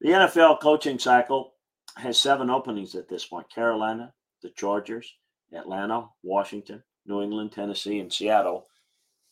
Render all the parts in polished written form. The NFL coaching cycle has 7 openings at this point: Carolina, the Chargers, Atlanta, Washington, New England, Tennessee, and Seattle.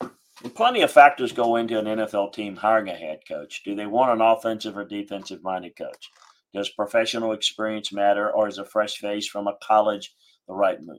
And plenty of factors go into an NFL team hiring a head coach. Do they want an offensive or defensive-minded coach? Does professional experience matter, or is a fresh face from a college the right move?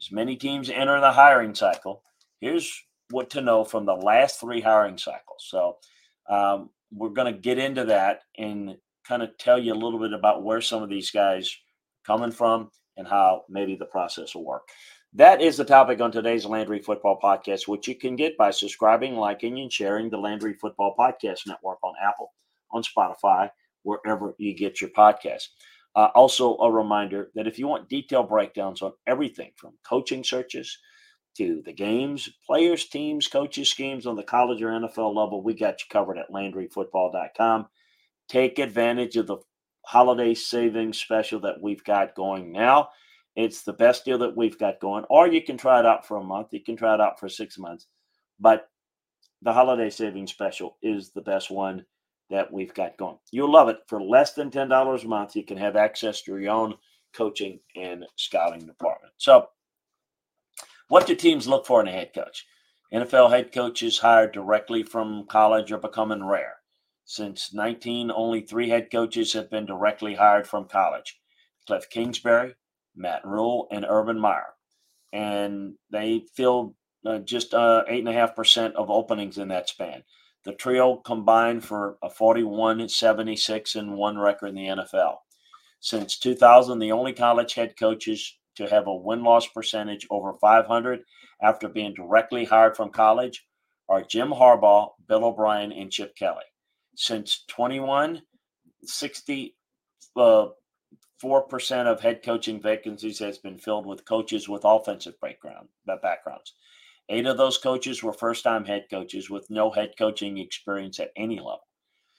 As many teams enter the hiring cycle, here's what to know from the last 3 hiring cycles. So we're going to get into that and kind of tell you a little bit about where some of these guys are coming from and how maybe the process will work. That is the topic on today's Landry Football Podcast, which you can get by subscribing, liking, and sharing the Landry Football Podcast Network on Apple, on Spotify, wherever you get your podcasts. Also, a reminder that if you want detailed breakdowns on everything from coaching searches to the games, players, teams, coaches, schemes on the college or NFL level, we got you covered at LandryFootball.com. Take advantage of the holiday savings special that we've got going now. It's the best deal that we've got going. Or you can try it out for a month. You can try it out for 6 months. But the holiday savings special is the best one that we've got going. You'll love it. For less than $10 a month, you can have access to your own coaching and scouting department. So what do teams look for in a head coach? NFL head coaches hired directly from college are becoming rare. Since 19, only 3 head coaches have been directly hired from college: Cliff Kingsbury, Matt Rule, and Urban Meyer. And they filled just 8.5% of openings in that span. The trio combined for a 41-76-1 record in the NFL. Since 2000, the only college head coaches to have a win-loss percentage over 500 after being directly hired from college are Jim Harbaugh, Bill O'Brien, and Chip Kelly. Since 21, 64% of head coaching vacancies has been filled with coaches with offensive backgrounds. 8 of those coaches were first-time head coaches with no head coaching experience at any level.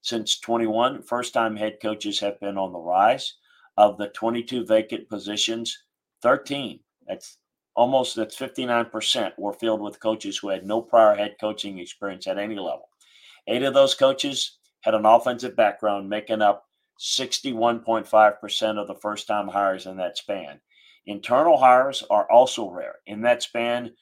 Since 21, first-time head coaches have been on the rise. Of the 22 vacant positions, 13, that's 59%, were filled with coaches who had no prior head coaching experience at any level. 8 of those coaches had an offensive background, making up 61.5% of the first-time hires in that span. Internal hires are also rare. In that span,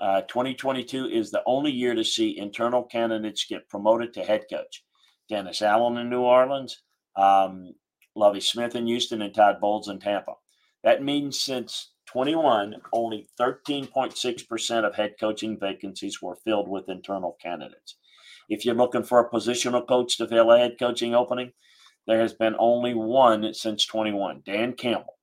2022 is the only year to see internal candidates get promoted to head coach. Dennis Allen in New Orleans, Lovie Smith in Houston, and Todd Bowles in Tampa. That means since 21, only 13.6% of head coaching vacancies were filled with internal candidates. If you're looking for a positional coach to fill a head coaching opening, there has been only one since 21, Dan Campbell.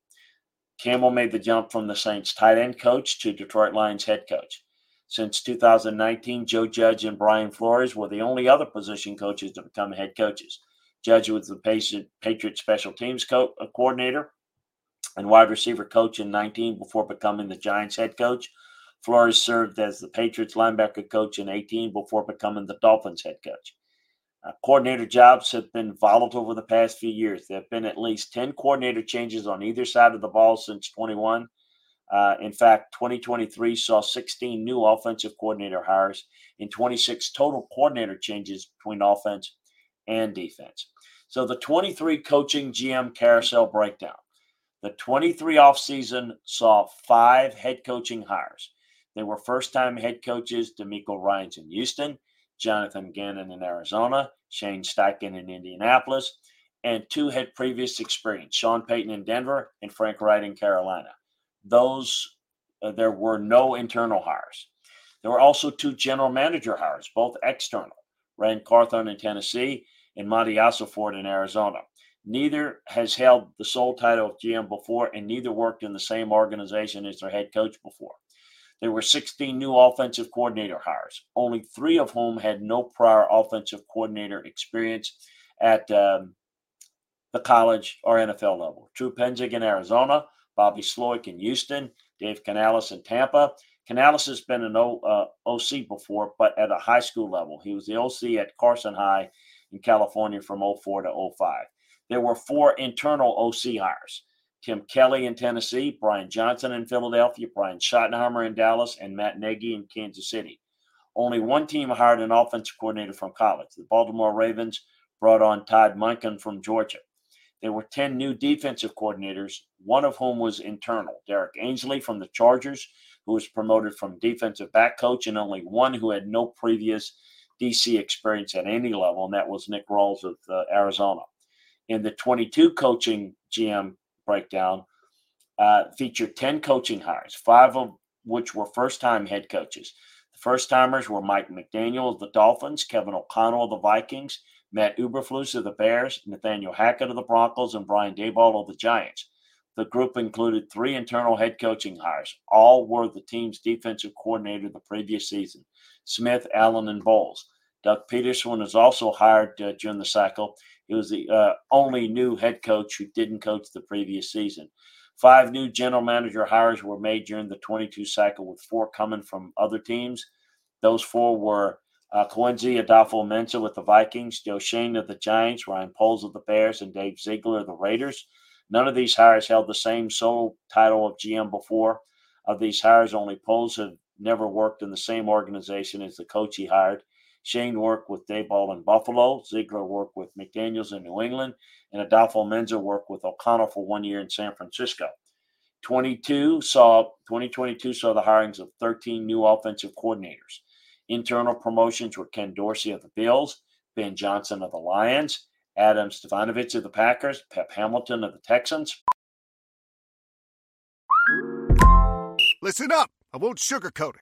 Campbell made the jump from the Saints tight end coach to Detroit Lions head coach. Since 2019, Joe Judge and Brian Flores were the only other position coaches to become head coaches. Judge was the Patriots special teams coordinator and wide receiver coach in 19 before becoming the Giants head coach. Flores served as the Patriots linebacker coach in 18 before becoming the Dolphins head coach. Coordinator jobs have been volatile over the past few years. There have been at least 10 coordinator changes on either side of the ball since 21. In fact, 2023 saw 16 new offensive coordinator hires and 26 total coordinator changes between offense and defense. So the 23 coaching GM carousel breakdown. The 23 offseason saw 5 head coaching hires. They were first-time head coaches: DeMeco Ryans in Houston, Jonathan Gannon in Arizona, Shane Steichen in Indianapolis, and 2 had previous experience: Sean Payton in Denver and Frank Wright in Carolina. There were no internal hires. There were also 2 general manager hires, both external: Rand Carthon in Tennessee and Matiasa Ford in Arizona. Neither has held the sole title of GM before, and neither worked in the same organization as their head coach before. There were 16 new offensive coordinator hires, only 3 of whom had no prior offensive coordinator experience at the college or NFL level: True Penzig in Arizona, Bobby Sloik in Houston, Dave Canales in Tampa. Canales has been an OC before, but at a high school level. He was the OC at Carson High in California from 04 to 05. There were 4 internal OC hires: Tim Kelly in Tennessee, Brian Johnson in Philadelphia, Brian Schottenheimer in Dallas, and Matt Nagy in Kansas City. Only one team hired an offensive coordinator from college: the Baltimore Ravens brought on Todd Monken from Georgia. There were 10 new defensive coordinators, one of whom was internal, Derek Ainsley from the Chargers, who was promoted from defensive back coach, and only one who had no previous DC experience at any level, and that was Nick Rawls of Arizona. In the 22 coaching GM breakdown, featured 10 coaching hires, 5 of which were first-time head coaches. The first-timers were Mike McDaniel of the Dolphins, Kevin O'Connell of the Vikings, Matt Eberflus of the Bears, Nathaniel Hackett of the Broncos, and Brian Daboll of the Giants. The group included 3 internal head coaching hires. All were the team's defensive coordinator the previous season, Smith, Allen, and Bowles. Doug Peterson was also hired during the cycle. He was the only new head coach who didn't coach the previous season. 5 new general manager hires were made during the 22 cycle, with 4 coming from other teams. Those 4 were Kwenzi Adolfo-Mensah with the Vikings, Joe Schoen of the Giants, Ryan Poles of the Bears, and Dave Ziegler of the Raiders. None of these hires held the same sole title of GM before. Of these hires, only Poles had never worked in the same organization as the coach he hired. Schoen worked with Daboll in Buffalo, Ziegler worked with McDaniels in New England, and Adolfo-Mensah worked with O'Connell for 1 year in San Francisco. 2022 saw the hirings of 13 new offensive coordinators. Internal promotions were Ken Dorsey of the Bills, Ben Johnson of the Lions, Adam Stefanovich of the Packers, Pep Hamilton of the Texans. Listen up. I won't sugarcoat it.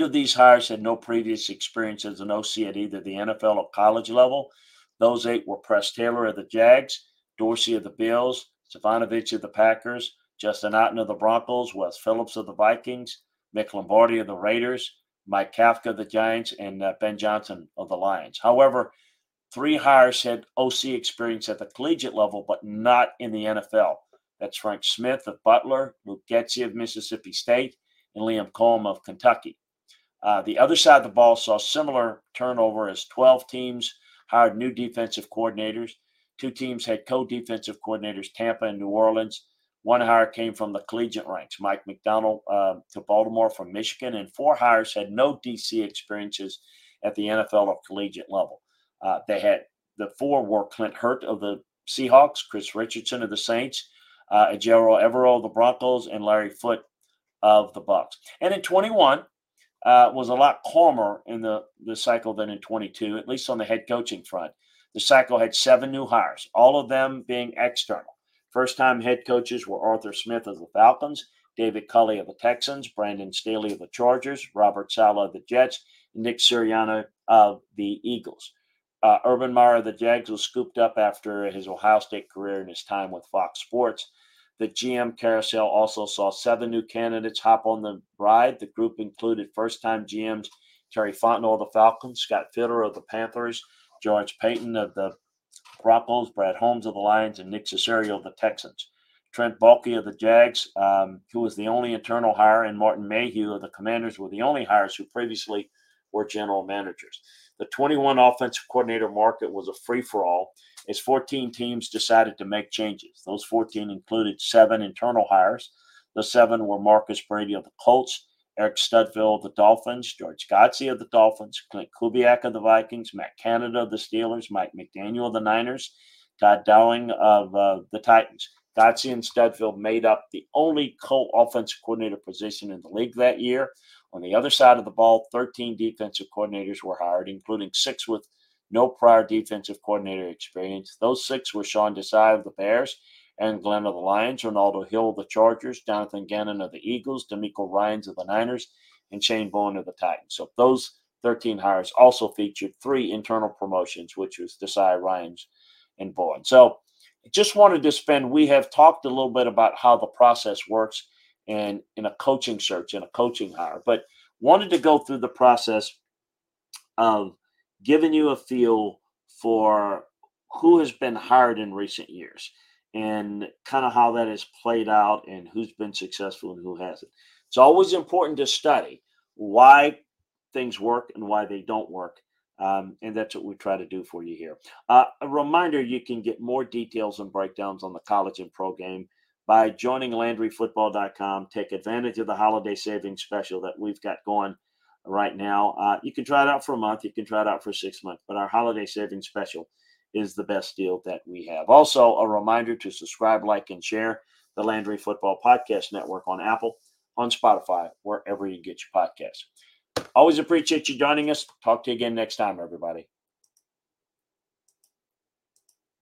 of these hires had no previous experience as an OC at either the NFL or college level. Those 8 were Press Taylor of the Jags, Dorsey of the Bills, Stefanovich of the Packers, Justin Otten of the Broncos, Wes Phillips of the Vikings, Mick Lombardi of the Raiders, Mike Kafka of the Giants, and Ben Johnson of the Lions. However, 3 hires had OC experience at the collegiate level, but not in the NFL. That's Frank Smith of Butler, Luke Getsy of Mississippi State, and Liam Coleman of Kentucky. The other side of the ball saw similar turnover as 12 teams hired new defensive coordinators. 2 teams had co-defensive coordinators, Tampa and New Orleans. 1 hire came from the collegiate ranks, Mike McDaniel to Baltimore from Michigan, and 4 hires had no DC experiences at the NFL or collegiate level. The 4 were Clint Hurt of the Seahawks, Chris Richardson of the Saints, Ajero Evero of the Broncos, and Larry Foote of the Bucks. And in 21, was a lot calmer in the cycle than in 22, at least on the head coaching front. The cycle had 7 new hires, all of them being external. First-time head coaches were Arthur Smith of the Falcons, David Culley of the Texans, Brandon Staley of the Chargers, Robert Saleh of the Jets, and Nick Sirianni of the Eagles. Urban Meyer of the Jags was scooped up after his Ohio State career and his time with Fox Sports. The GM carousel also saw 7 new candidates hop on the ride. The group included first-time GMs Terry Fontenot of the Falcons, Scott Fitter of the Panthers, George Payton of the Broncos, Brad Holmes of the Lions, and Nick Cesario of the Texans. Trent Baalke of the Jags, who was the only internal hire, and Martin Mayhew of the Commanders were the only hires who previously were general managers. The 21 offensive coordinator market was a free-for-all as 14 teams decided to make changes. Those 14 included 7 internal hires. The 7 were Marcus Brady of the Colts, Eric Studville of the Dolphins, George Godse of the Dolphins, Clint Kubiak of the Vikings, Matt Canada of the Steelers, Mike McDaniel of the Niners, Todd Dowling of the Titans. Godse and Studville made up the only co-offensive coordinator position in the league that year. On the other side of the ball, 13 defensive coordinators were hired, including 6 with no prior defensive coordinator experience. Those 6 were Sean Desai of the Bears, Aaron Glenn of the Lions, Ronaldo Hill of the Chargers, Jonathan Gannon of the Eagles, DeMeco Ryans of the Niners, and Shane Bowen of the Titans. So those 13 hires also featured 3 internal promotions, which was Desai, Ryans, and Bowen. So just wanted to we have talked a little bit about how the process works and in a coaching search and a coaching hire, but wanted to go through the process of giving you a feel for who has been hired in recent years and kind of how that has played out and who's been successful and who hasn't. It's always important to study why things work and why they don't work. And that's what we try to do for you here. A reminder, you can get more details and breakdowns on the college and pro game by joining LandryFootball.com. Take advantage of the holiday savings special that we've got going right now. You can try it out for a month. You can try it out for 6 months. But our holiday savings special is the best deal that we have. Also, a reminder to subscribe, like, and share the Landry Football Podcast Network on Apple, on Spotify, wherever you get your podcasts. Always appreciate you joining us. Talk to you again next time, everybody.